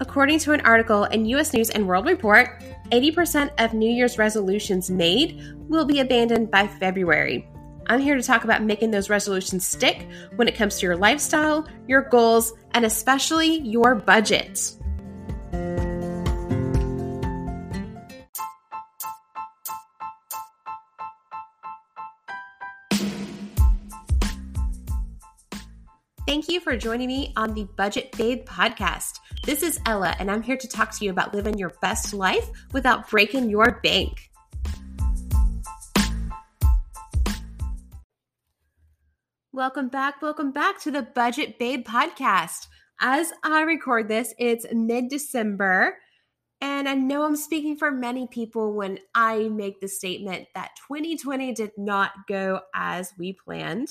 According to an article in U.S. News & World Report, 80% of New Year's resolutions made will be abandoned by February. I'm here to talk about making those resolutions stick when it comes to your lifestyle, your goals, and especially your budget. Thank you for joining me on the Budget Babe podcast. This is Ella, and I'm here to talk to you about living your best life without breaking your bank. Welcome back to the Budget Babe podcast. As I record this, it's mid-December, and I know I'm speaking for many people when I make the statement that 2020 did not go as we planned.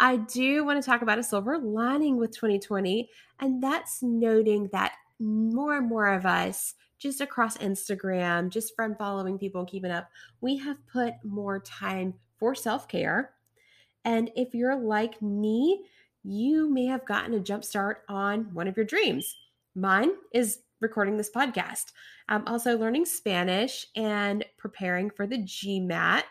I do want to talk about a silver lining with 2020, and that's noting that more and more of us, just across Instagram, just from following people and keeping up, we have put more time for self-care. And if you're like me, you may have gotten a jump start on one of your dreams. Mine is recording this podcast. I'm also learning Spanish and preparing for the GMAT.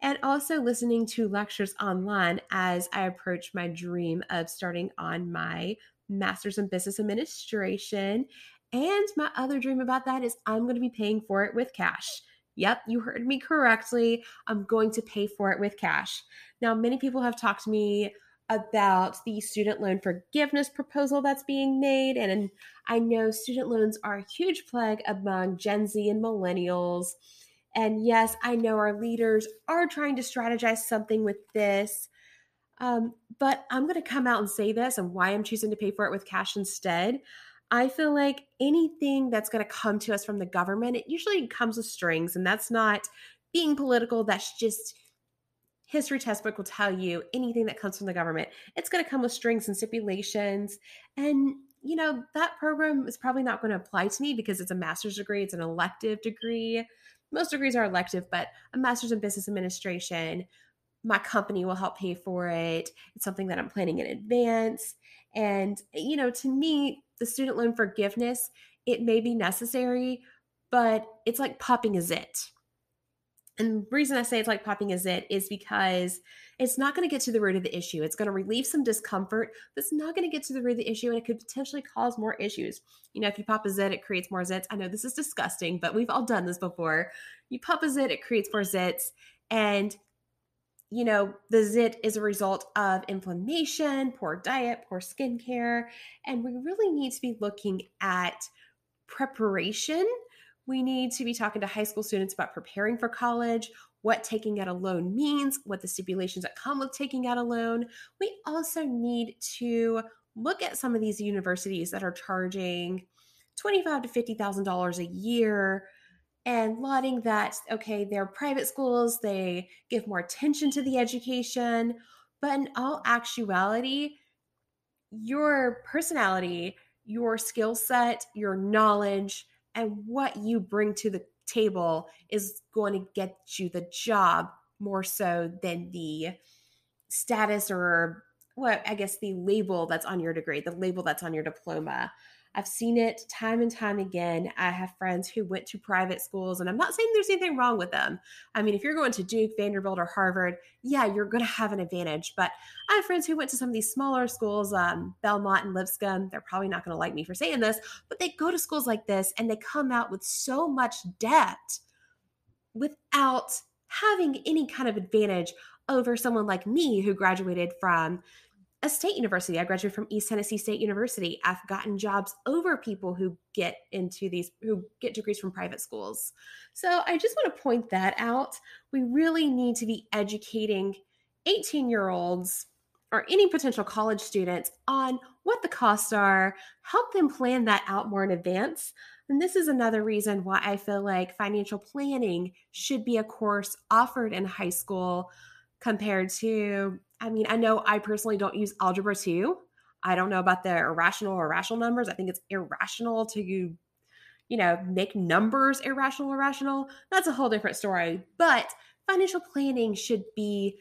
And also listening to lectures online as I approach my dream of starting on my master's in business administration. And my other dream about that is I'm going to be paying for it with cash. Yep, you heard me correctly. I'm going to pay for it with cash. Now, many people have talked to me about the student loan forgiveness proposal that's being made. And I know student loans are a huge plague among Gen Z and millennials. And yes, I know our leaders are trying to strategize something with this, but I'm going to come out and say this and why I'm choosing to pay for it with cash instead. I feel like anything that's going to come to us from the government, it usually comes with strings, and that's not being political. That's just history textbook will tell you anything that comes from the government, it's going to come with strings and stipulations. And you know, that program is probably not going to apply to me because it's a master's degree. It's an elective degree. Most degrees are elective, but a master's in business administration, my company will help pay for it. It's something that I'm planning in advance. And, you know, to me, the student loan forgiveness, it may be necessary, but it's like popping a zit. And the reason I say it's like popping a zit is because it's not going to get to the root of the issue. It's going to relieve some discomfort, but it's not going to get to the root of the issue, and it could potentially cause more issues. You know, if you pop a zit, it creates more zits. I know this is disgusting, but we've all done this before. You pop a zit, it creates more zits, and, you know, the zit is a result of inflammation, poor diet, poor skincare, and we really need to be looking at preparation. We need to be talking to high school students about preparing for college, what taking out a loan means, what the stipulations that come with taking out a loan. We also need to look at some of these universities that are charging $25,000 to $50,000 a year and lauding that, okay, they're private schools, they give more attention to the education, but in all actuality, your personality, your skill set, your knowledge, and what you bring to the table is going to get you the job more so than the status or, well, I guess the label that's on your degree, the label that's on your diploma. I've seen it time and time again. I have friends who went to private schools, and I'm not saying there's anything wrong with them. I mean, if you're going to Duke, Vanderbilt, or Harvard, yeah, you're going to have an advantage. But I have friends who went to some of these smaller schools, Belmont and Lipscomb. They're probably not going to like me for saying this, but they go to schools like this, and they come out with so much debt without having any kind of advantage over someone like me who graduated from a state university. I graduated from East Tennessee State University. I've gotten jobs over people who get into these, who get degrees from private schools. So I just want to point that out. We really need to be educating 18-year-olds or any potential college students on what the costs are, help them plan that out more in advance. And this is another reason why I feel like financial planning should be a course offered in high school compared to, I mean, I know I personally don't use algebra 2. I don't know about the irrational or rational numbers. I think it's irrational to, you know, make numbers irrational or rational. That's a whole different story. But financial planning should be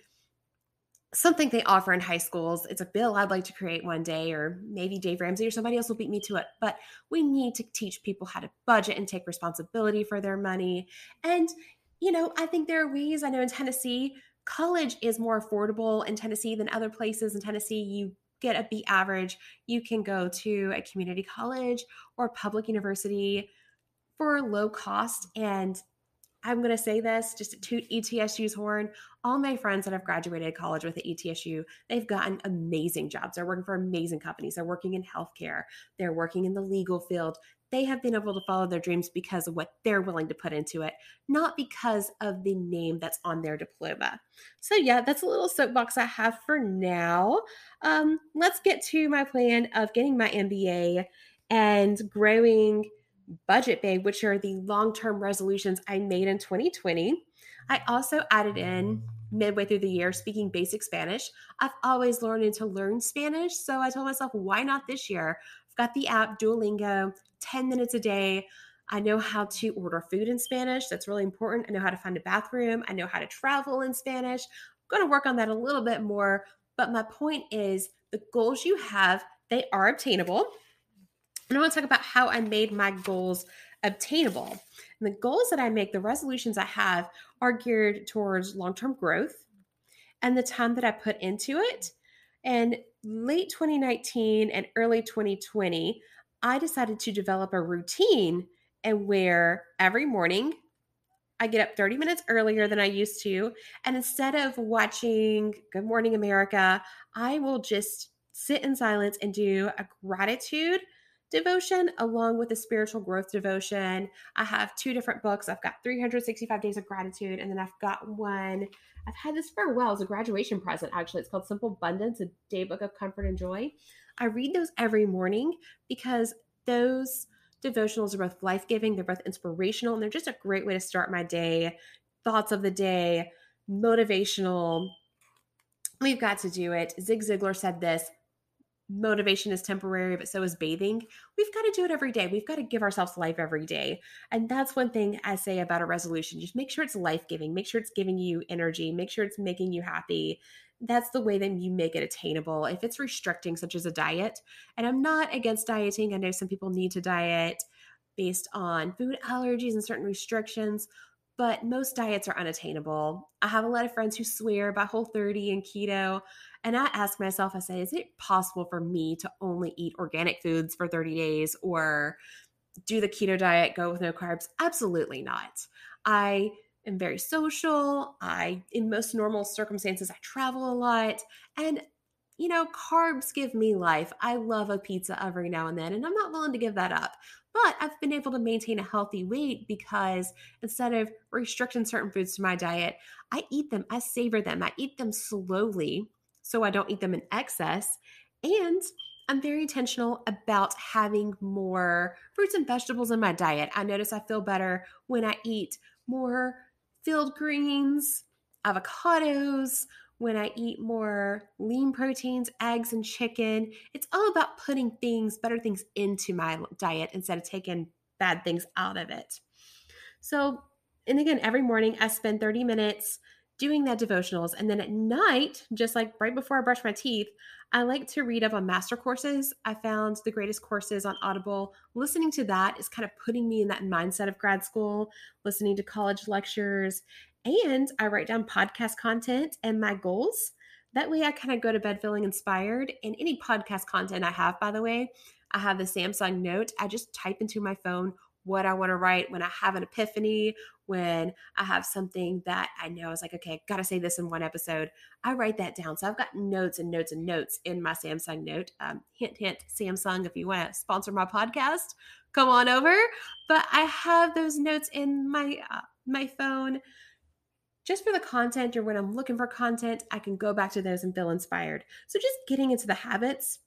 something they offer in high schools. It's a bill I'd like to create one day, or maybe Dave Ramsey or somebody else will beat me to it. But we need to teach people how to budget and take responsibility for their money. And, you know, I think there are ways. I know in Tennessee, college is more affordable in Tennessee than other places. In Tennessee, you get a B average. You can go to a community college or public university for low cost. And I'm going to say this just to toot ETSU's horn. All my friends that have graduated college with the ETSU, they've gotten amazing jobs. They're working for amazing companies. They're working in healthcare. They're working in the legal field. They have been able to follow their dreams because of what they're willing to put into it, not because of the name that's on their diploma. So yeah, that's a little soapbox I have for now. Let's get to my plan of getting my MBA and growing Budget Babe, which are the long-term resolutions I made in 2020. I also added in midway through the year speaking basic Spanish. I've always wanted to learn Spanish, so I told myself, why not this year? I've got the app Duolingo, 10 minutes a day. I know how to order food in Spanish. That's really important. I know how to find a bathroom. I know how to travel in Spanish. I'm going to work on that a little bit more, but my point is the goals you have, they are obtainable. And I want to talk about how I made my goals obtainable. And the goals that I make, the resolutions I have, are geared towards long-term growth and the time that I put into it. And late 2019 and early 2020, I decided to develop a routine and where every morning I get up 30 minutes earlier than I used to. And instead of watching Good Morning America, I will just sit in silence and do a gratitude devotion along with a spiritual growth devotion. I have two different books. I've got 365 Days of Gratitude, and then I've got one. I've had this for a while. It's a graduation present, actually. It's called Simple Abundance, a Daybook of Comfort and Joy. I read those every morning because those devotionals are both life-giving. They're both inspirational, and they're just a great way to start my day. Thoughts of the day, motivational. We've got to do it. Zig Ziglar said this. Motivation is temporary, but so is bathing. We've got to do it every day. We've got to give ourselves life every day. And that's one thing I say about a resolution. Just make sure it's life-giving. Make sure it's giving you energy. Make sure it's making you happy. That's the way that you make it attainable. If it's restricting, such as a diet, and I'm not against dieting. I know some people need to diet based on food allergies and certain restrictions, but most diets are unattainable. I have a lot of friends who swear by Whole 30 and keto, and I ask myself, I say, is it possible for me to only eat organic foods for 30 days or do the keto diet, go with no carbs? Absolutely not. I am very social. In most normal circumstances, I travel a lot, and you know, carbs give me life. I love a pizza every now and then, and I'm not willing to give that up. But I've been able to maintain a healthy weight because instead of restricting certain foods to my diet, I eat them, I savor them, I eat them slowly so I don't eat them in excess. And I'm very intentional about having more fruits and vegetables in my diet. I notice I feel better when I eat more filled greens, avocados, when I eat more lean proteins, eggs, and chicken. It's all about putting things, better things into my diet instead of taking bad things out of it. So, and again, every morning I spend 30 minutes doing that devotionals. And then at night, just like right before I brush my teeth, I like to read up on master courses. I found the greatest courses on Audible. Listening to that is kind of putting me in that mindset of grad school, listening to college lectures. And I write down podcast content and my goals. That way I kind of go to bed feeling inspired. And any podcast content I have, by the way, I have the Samsung Note. I just type into my phone what I want to write when I have an epiphany, when I have something that I know I was like, okay, I got to say this in one episode. I write that down. So I've got notes and notes and notes in my Samsung Note. Hint, hint, Samsung, if you want to sponsor my podcast, come on over. But I have those notes in my phone. Just for the content, or when I'm looking for content, I can go back to those and feel inspired. So just getting into the habits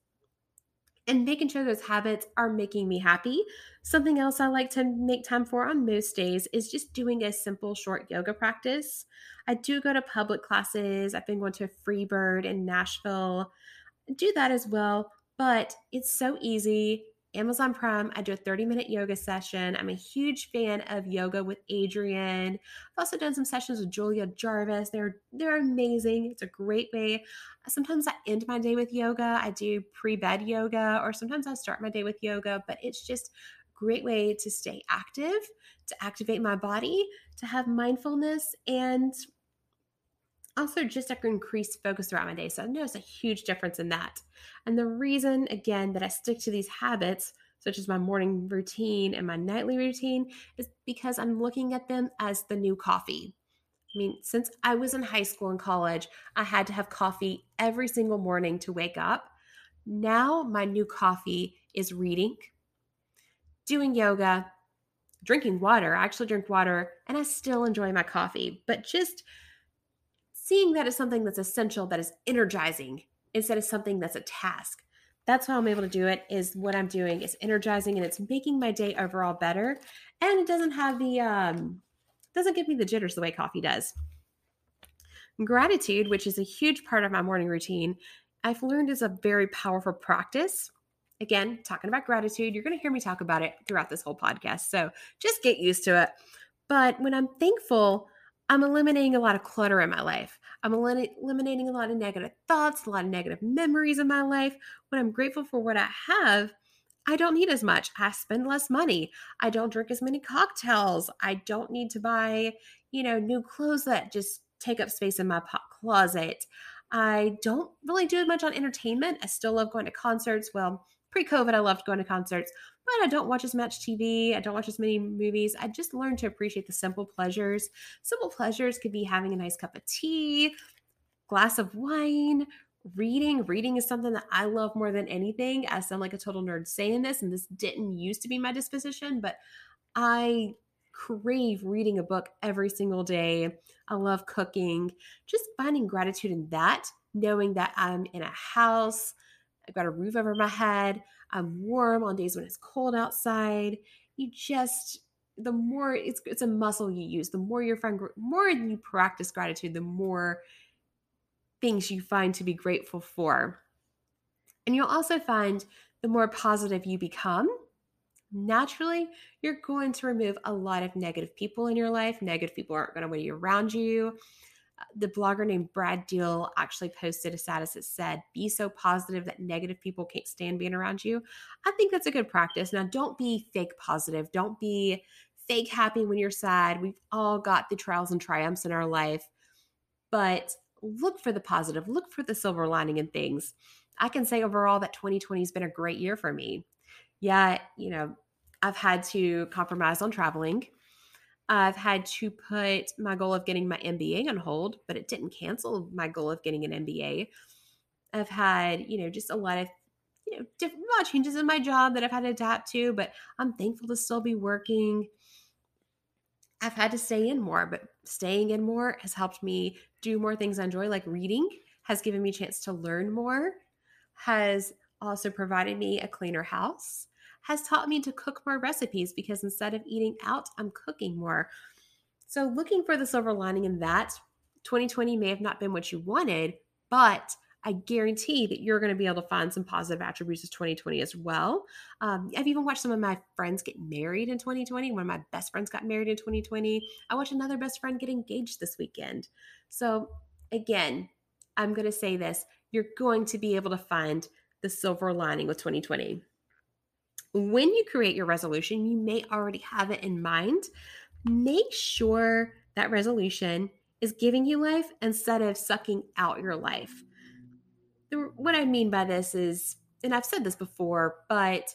and making sure those habits are making me happy. Something else I like to make time for on most days is just doing a simple short yoga practice. I do go to public classes. I've been going to Freebird in Nashville. I do that as well, but it's so easy. Amazon Prime, I do a 30-minute yoga session. I'm a huge fan of Yoga with Adriene. I've also done some sessions with Julia Jarvis. They're amazing. It's a great way. Sometimes I end my day with yoga. I do pre-bed yoga, or sometimes I start my day with yoga, but it's just a great way to stay active, to activate my body, to have mindfulness, and also just increased focus throughout my day. So I noticed a huge difference in that. And the reason, again, that I stick to these habits, such as my morning routine and my nightly routine, is because I'm looking at them as the new coffee. I mean, since I was in high school and college, I had to have coffee every single morning to wake up. Now my new coffee is reading, doing yoga, drinking water. I actually drink water, and I still enjoy my coffee, but just seeing that as something that's essential, that is energizing, instead of something that's a task. That's how I'm able to do it, is what I'm doing is energizing, and it's making my day overall better. And it doesn't have the, doesn't give me the jitters the way coffee does. Gratitude, which is a huge part of my morning routine, I've learned is a very powerful practice. Again, talking about gratitude, you're going to hear me talk about it throughout this whole podcast. So just get used to it. But when I'm thankful, I'm eliminating a lot of clutter in my life. I'm eliminating a lot of negative thoughts, a lot of negative memories in my life. When I'm grateful for what I have, I don't need as much. I spend less money. I don't drink as many cocktails. I don't need to buy, new clothes that just take up space in my closet. I don't really do much on entertainment. I still love going to concerts. Well, pre-COVID, I loved going to concerts, but I don't watch as much TV. I don't watch as many movies. I just learned to appreciate the simple pleasures. Simple pleasures could be having a nice cup of tea, glass of wine, reading. Reading is something that I love more than anything. I sound like a total nerd saying this, and this didn't used to be my disposition, but I crave reading a book every single day. I love cooking. Just finding gratitude in that, knowing that I'm in a house, I've got a roof over my head, I'm warm on days when it's cold outside. The more it's a muscle you use, the more you practice gratitude, the more things you find to be grateful for. And you'll also find the more positive you become, naturally, you're going to remove a lot of negative people in your life. Negative people aren't going to be around you. The blogger named Brad Deal actually posted a status that said, be so positive that negative people can't stand being around you. I think that's a good practice. Now, don't be fake positive. Don't be fake happy when you're sad. We've all got the trials and triumphs in our life, but look for the positive. Look for the silver lining in things. I can say overall that 2020 has been a great year for me. Yeah, I've had to compromise on traveling. I've had to put my goal of getting my MBA on hold, but it didn't cancel my goal of getting an MBA. I've had, just a lot of, different changes in my job that I've had to adapt to, but I'm thankful to still be working. I've had to stay in more, but staying in more has helped me do more things I enjoy, like reading, has given me a chance to learn more, has also provided me a cleaner house, has taught me to cook more recipes because instead of eating out, I'm cooking more. So looking for the silver lining in that, 2020 may have not been what you wanted, but I guarantee that you're going to be able to find some positive attributes of 2020 as well. I've even watched some of my friends get married in 2020. One of my best friends got married in 2020. I watched another best friend get engaged this weekend. So again, I'm going to say this, you're going to be able to find the silver lining with 2020. When you create your resolution, you may already have it in mind. Make sure that resolution is giving you life instead of sucking out your life. What I mean by this is, and I've said this before, but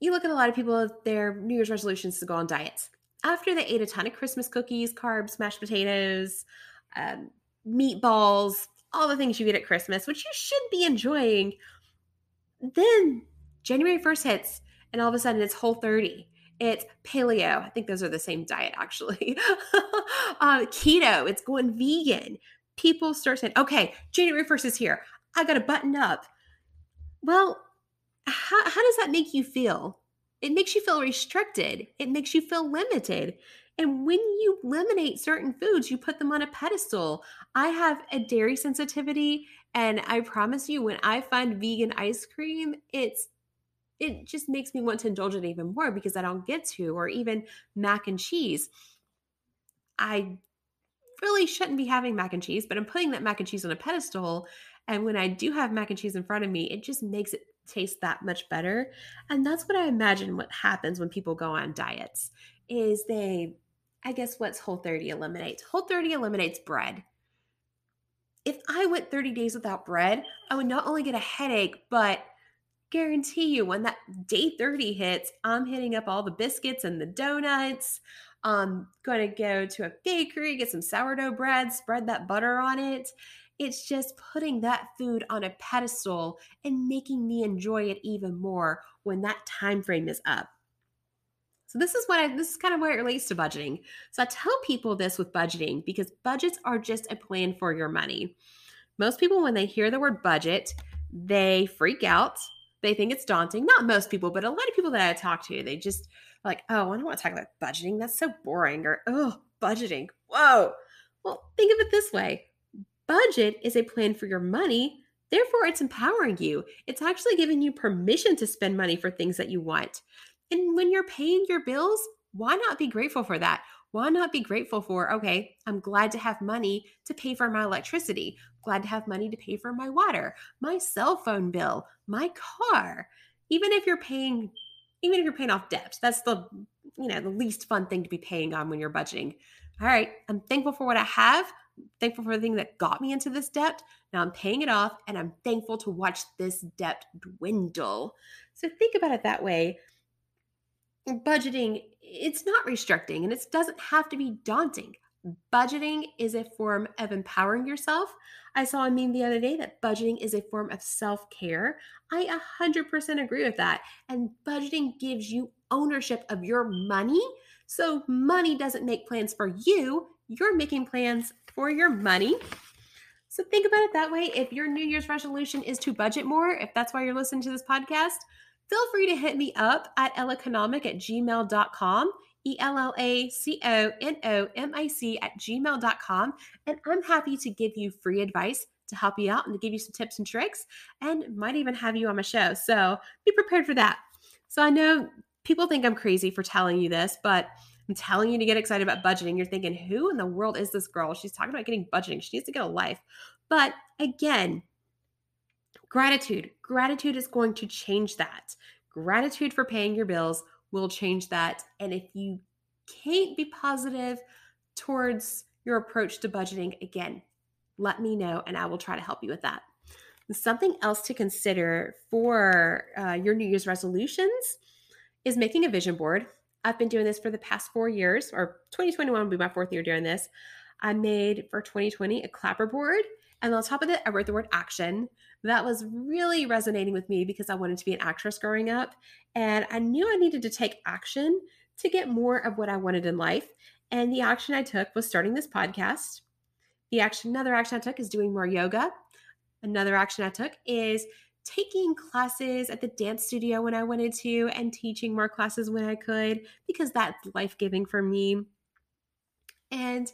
you look at a lot of people, their New Year's resolutions to go on diets. After they ate a ton of Christmas cookies, carbs, mashed potatoes, meatballs, all the things you eat at Christmas, which you should be enjoying, then January 1st hits, and all of a sudden it's Whole 30. It's paleo. I think those are the same diet, actually. Keto. It's going vegan. People start saying, okay, January 1st is here. I got to button up. Well, how does that make you feel? It makes you feel restricted. It makes you feel limited. And when you eliminate certain foods, you put them on a pedestal. I have a dairy sensitivity, and I promise you, when I find vegan ice cream, it's it just makes me want to indulge it even more because I don't get to, or even mac and cheese. I really shouldn't be having mac and cheese, but I'm putting that mac and cheese on a pedestal. And when I do have mac and cheese in front of me, it just makes it taste that much better. And that's what I imagine what happens when people go on diets is they, I guess what's Whole 30 eliminates? Whole 30 eliminates bread. If I went 30 days without bread, I would not only get a headache, but guarantee you when that day 30 hits, I'm hitting up all the biscuits and the donuts. I'm going to go to a bakery, get some sourdough bread, spread that butter on it. It's just putting that food on a pedestal and making me enjoy it even more when that time frame is up. So this is kind of where it relates to budgeting. So I tell people this with budgeting because budgets are just a plan for your money. Most people, when they hear the word budget, they freak out. They think it's daunting. Not most people, but a lot of people that I talk to, they just are like, oh, I don't want to talk about budgeting. That's so boring. Or, oh, budgeting. Whoa. Well, think of it this way. Budget is a plan for your money. Therefore, it's empowering you. It's actually giving you permission to spend money for things that you want. And when you're paying your bills, why not be grateful for that? Why not be grateful for, okay, I'm glad to have money to pay for my electricity, glad to have money to pay for my water, my cell phone bill, my car. Even if you're paying off debt, that's the least fun thing to be paying on when you're budgeting. All right, I'm thankful for what I have. I'm thankful for the thing that got me into this debt. Now I'm paying it off, and I'm thankful to watch this debt dwindle. So think about it that way. Budgeting, it's not restricting and it doesn't have to be daunting. Budgeting is a form of empowering yourself. I saw a meme the other day that budgeting is a form of self-care. I 100% agree with that. And budgeting gives you ownership of your money. So money doesn't make plans for you. You're making plans for your money. So think about it that way. If your New Year's resolution is to budget more, if that's why you're listening to this podcast, feel free to hit me up at ellaconomic@gmail.com, ellaconomic@gmail.com. And I'm happy to give you free advice to help you out and to give you some tips and tricks and might even have you on my show. So be prepared for that. So I know people think I'm crazy for telling you this, but I'm telling you to get excited about budgeting. You're thinking, who in the world is this girl? She's talking about getting budgeting. She needs to get a life. But again, gratitude. Gratitude is going to change that. Gratitude for paying your bills will change that. And if you can't be positive towards your approach to budgeting, again, let me know and I will try to help you with that. Something else to consider for your New Year's resolutions is making a vision board. I've been doing this for the past 4 years, or 2021 will be my fourth year doing this. I made for 2020 a clapperboard. And on top of it, I wrote the word action. That was really resonating with me because I wanted to be an actress growing up. And I knew I needed to take action to get more of what I wanted in life. And the action I took was starting this podcast. Another action I took is doing more yoga. Another action I took is taking classes at the dance studio when I wanted to and teaching more classes when I could because that's life-giving for me. And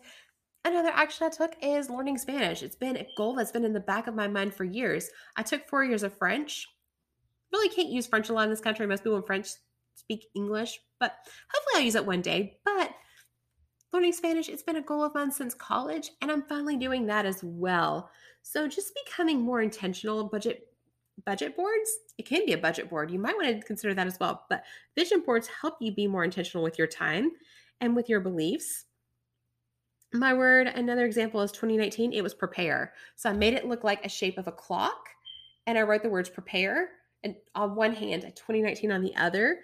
another action I took is learning Spanish. It's been a goal that's been in the back of my mind for years. I took 4 years of French. Really can't use French a lot in this country. Most people in French speak English, but hopefully I'll use it one day. But learning Spanish, it's been a goal of mine since college, and I'm finally doing that as well. So just becoming more intentional. Budget boards, it can be a budget board. You might want to consider that as well. But vision boards help you be more intentional with your time and with your beliefs. My word, another example is 2019, it was prepare. So I made it look like a shape of a clock and I wrote the words prepare and on one hand, 2019 on the other.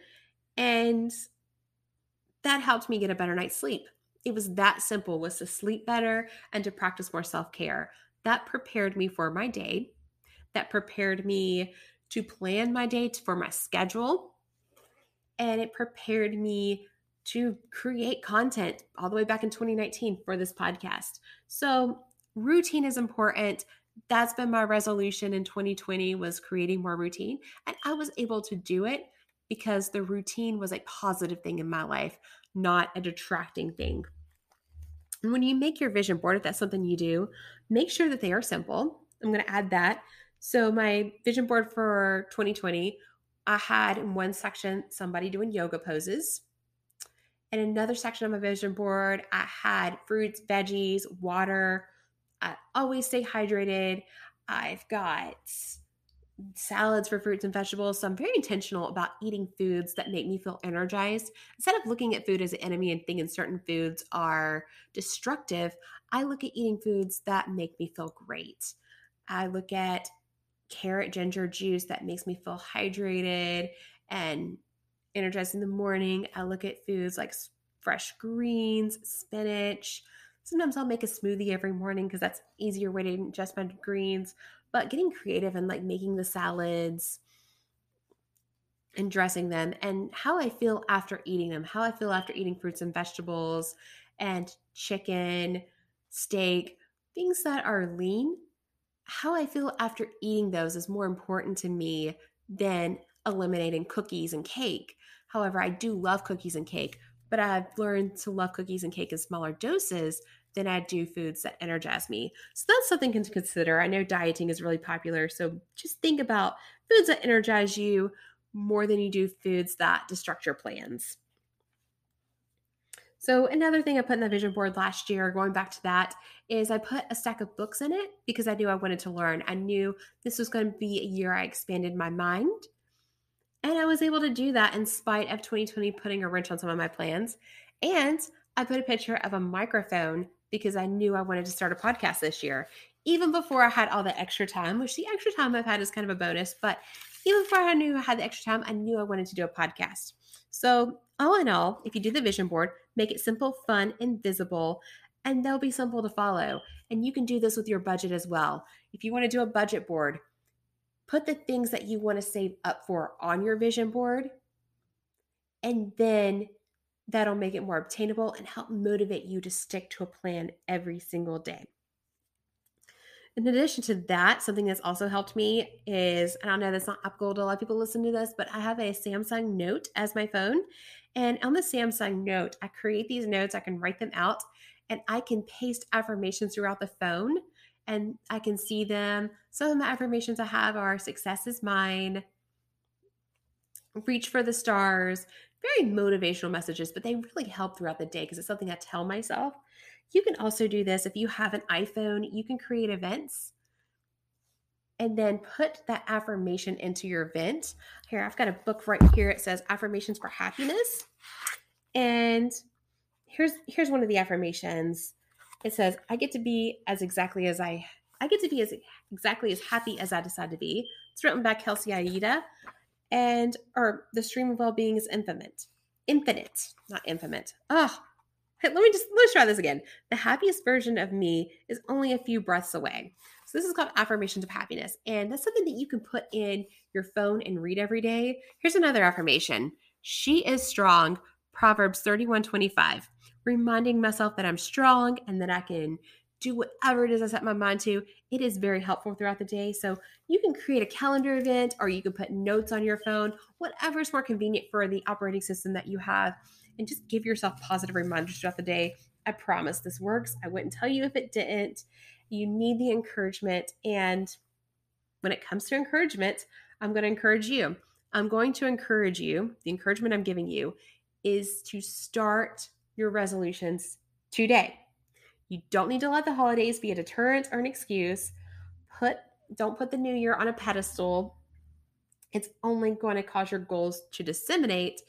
And that helped me get a better night's sleep. It was that simple, was to sleep better and to practice more self-care. That prepared me for my day. That prepared me to plan my day for my schedule. And it prepared me to create content all the way back in 2019 for this podcast. So routine is important. That's been my resolution in 2020 was creating more routine. And I was able to do it because the routine was a positive thing in my life, not a detracting thing. And when you make your vision board, if that's something you do, make sure that they are simple. I'm going to add that. So my vision board for 2020, I had in one section somebody doing yoga poses. In another section of my vision board, I had fruits, veggies, water. I always stay hydrated. I've got salads for fruits and vegetables. So I'm very intentional about eating foods that make me feel energized. Instead of looking at food as an enemy and thinking certain foods are destructive, I look at eating foods that make me feel great. I look at carrot ginger juice that makes me feel hydrated and energized in the morning. I look at foods like fresh greens, spinach. Sometimes I'll make a smoothie every morning because that's an easier way to ingest my greens. But getting creative and like making the salads and dressing them and how I feel after eating them, how I feel after eating fruits and vegetables and chicken, steak, things that are lean, how I feel after eating those is more important to me than eliminating cookies and cake. However, I do love cookies and cake, but I've learned to love cookies and cake in smaller doses than I do foods that energize me. So that's something to consider. I know dieting is really popular, so just think about foods that energize you more than you do foods that destruct your plans. So another thing I put in the vision board last year, going back to that, is I put a stack of books in it because I knew I wanted to learn. I knew this was going to be a year I expanded my mind. And I was able to do that in spite of 2020 putting a wrench on some of my plans. And I put a picture of a microphone because I knew I wanted to start a podcast this year, even before I had all the extra time, which the extra time I've had is kind of a bonus. But even before I knew I had the extra time, I knew I wanted to do a podcast. So all in all, if you do the vision board, make it simple, fun, and visible, and they'll be simple to follow. And you can do this with your budget as well. If you want to do a budget board, put the things that you want to save up for on your vision board, and then that'll make it more obtainable and help motivate you to stick to a plan every single day. In addition to that, something that's also helped me is, and I know that's not up goal to a lot of people listen to this, but I have a Samsung Note as my phone. And on the Samsung Note, I create these notes, I can write them out, and I can paste affirmations throughout the phone, and I can see them. Some of the affirmations I have are success is mine, reach for the stars, very motivational messages, but they really help throughout the day because it's something I tell myself. You can also do this if you have an iPhone. You can create events and then put that affirmation into your event. Here, I've got a book right here. It says Affirmations for Happiness. And here's one of the affirmations. It says, I get to be as exactly as happy as I decide to be. It's written by Kelsey Aida. Or the stream of well-being is infinite. Infinite, not infamous. Oh, let's try this again. The happiest version of me is only a few breaths away. So this is called Affirmations of Happiness. And that's something that you can put in your phone and read every day. Here's another affirmation. She is strong, Proverbs 31:25. Reminding myself that I'm strong and that I can do whatever it is I set my mind to. It is very helpful throughout the day. So you can create a calendar event, or you can put notes on your phone, whatever is more convenient for the operating system that you have. And just give yourself positive reminders throughout the day. I promise this works. I wouldn't tell you if it didn't. You need the encouragement. And when it comes to encouragement, I'm going to encourage you. The encouragement I'm giving you is to start your resolutions today. You don't need to let the holidays be a deterrent or an excuse. Don't put the new year on a pedestal. It's only going to cause your goals to decimate.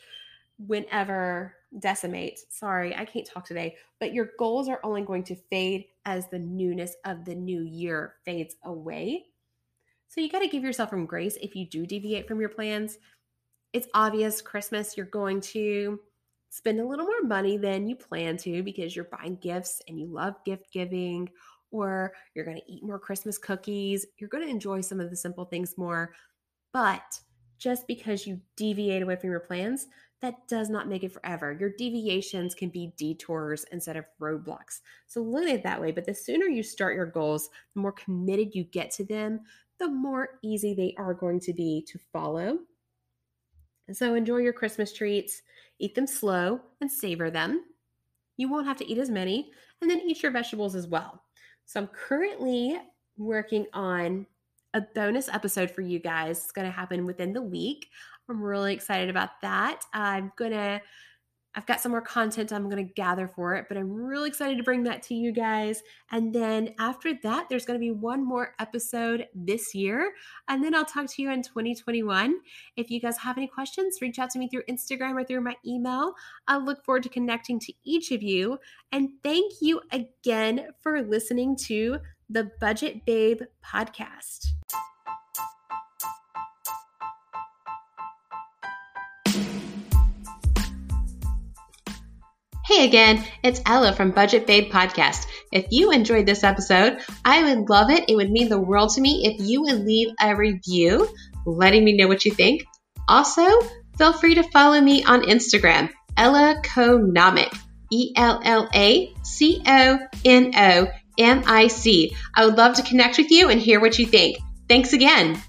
Sorry, I can't talk today. But your goals are only going to fade as the newness of the new year fades away. So you got to give yourself some grace if you do deviate from your plans. It's obvious Christmas, you're going to spend a little more money than you plan to because you're buying gifts and you love gift giving, or you're going to eat more Christmas cookies. You're going to enjoy some of the simple things more. But just because you deviate away from your plans, that does not make it forever. Your deviations can be detours instead of roadblocks. So look at it that way. But the sooner you start your goals, the more committed you get to them, the more easy they are going to be to follow. And so enjoy your Christmas treats. Eat them slow and savor them. You won't have to eat as many. And then eat your vegetables as well. So I'm currently working on a bonus episode for you guys. It's going to happen within the week. I'm really excited about that. I've got some more content I'm going to gather for it, but I'm really excited to bring that to you guys. And then after that, there's going to be one more episode this year, and then I'll talk to you in 2021. If you guys have any questions, reach out to me through Instagram or through my email. I look forward to connecting to each of you. And thank you again for listening to the Budget Babe podcast. Hey again, it's Ella from Budget Babe Podcast. If you enjoyed this episode, I would love it. It would mean the world to me if you would leave a review letting me know what you think. Also, feel free to follow me on Instagram, Ellaconomic, EllaConomic. I would love to connect with you and hear what you think. Thanks again.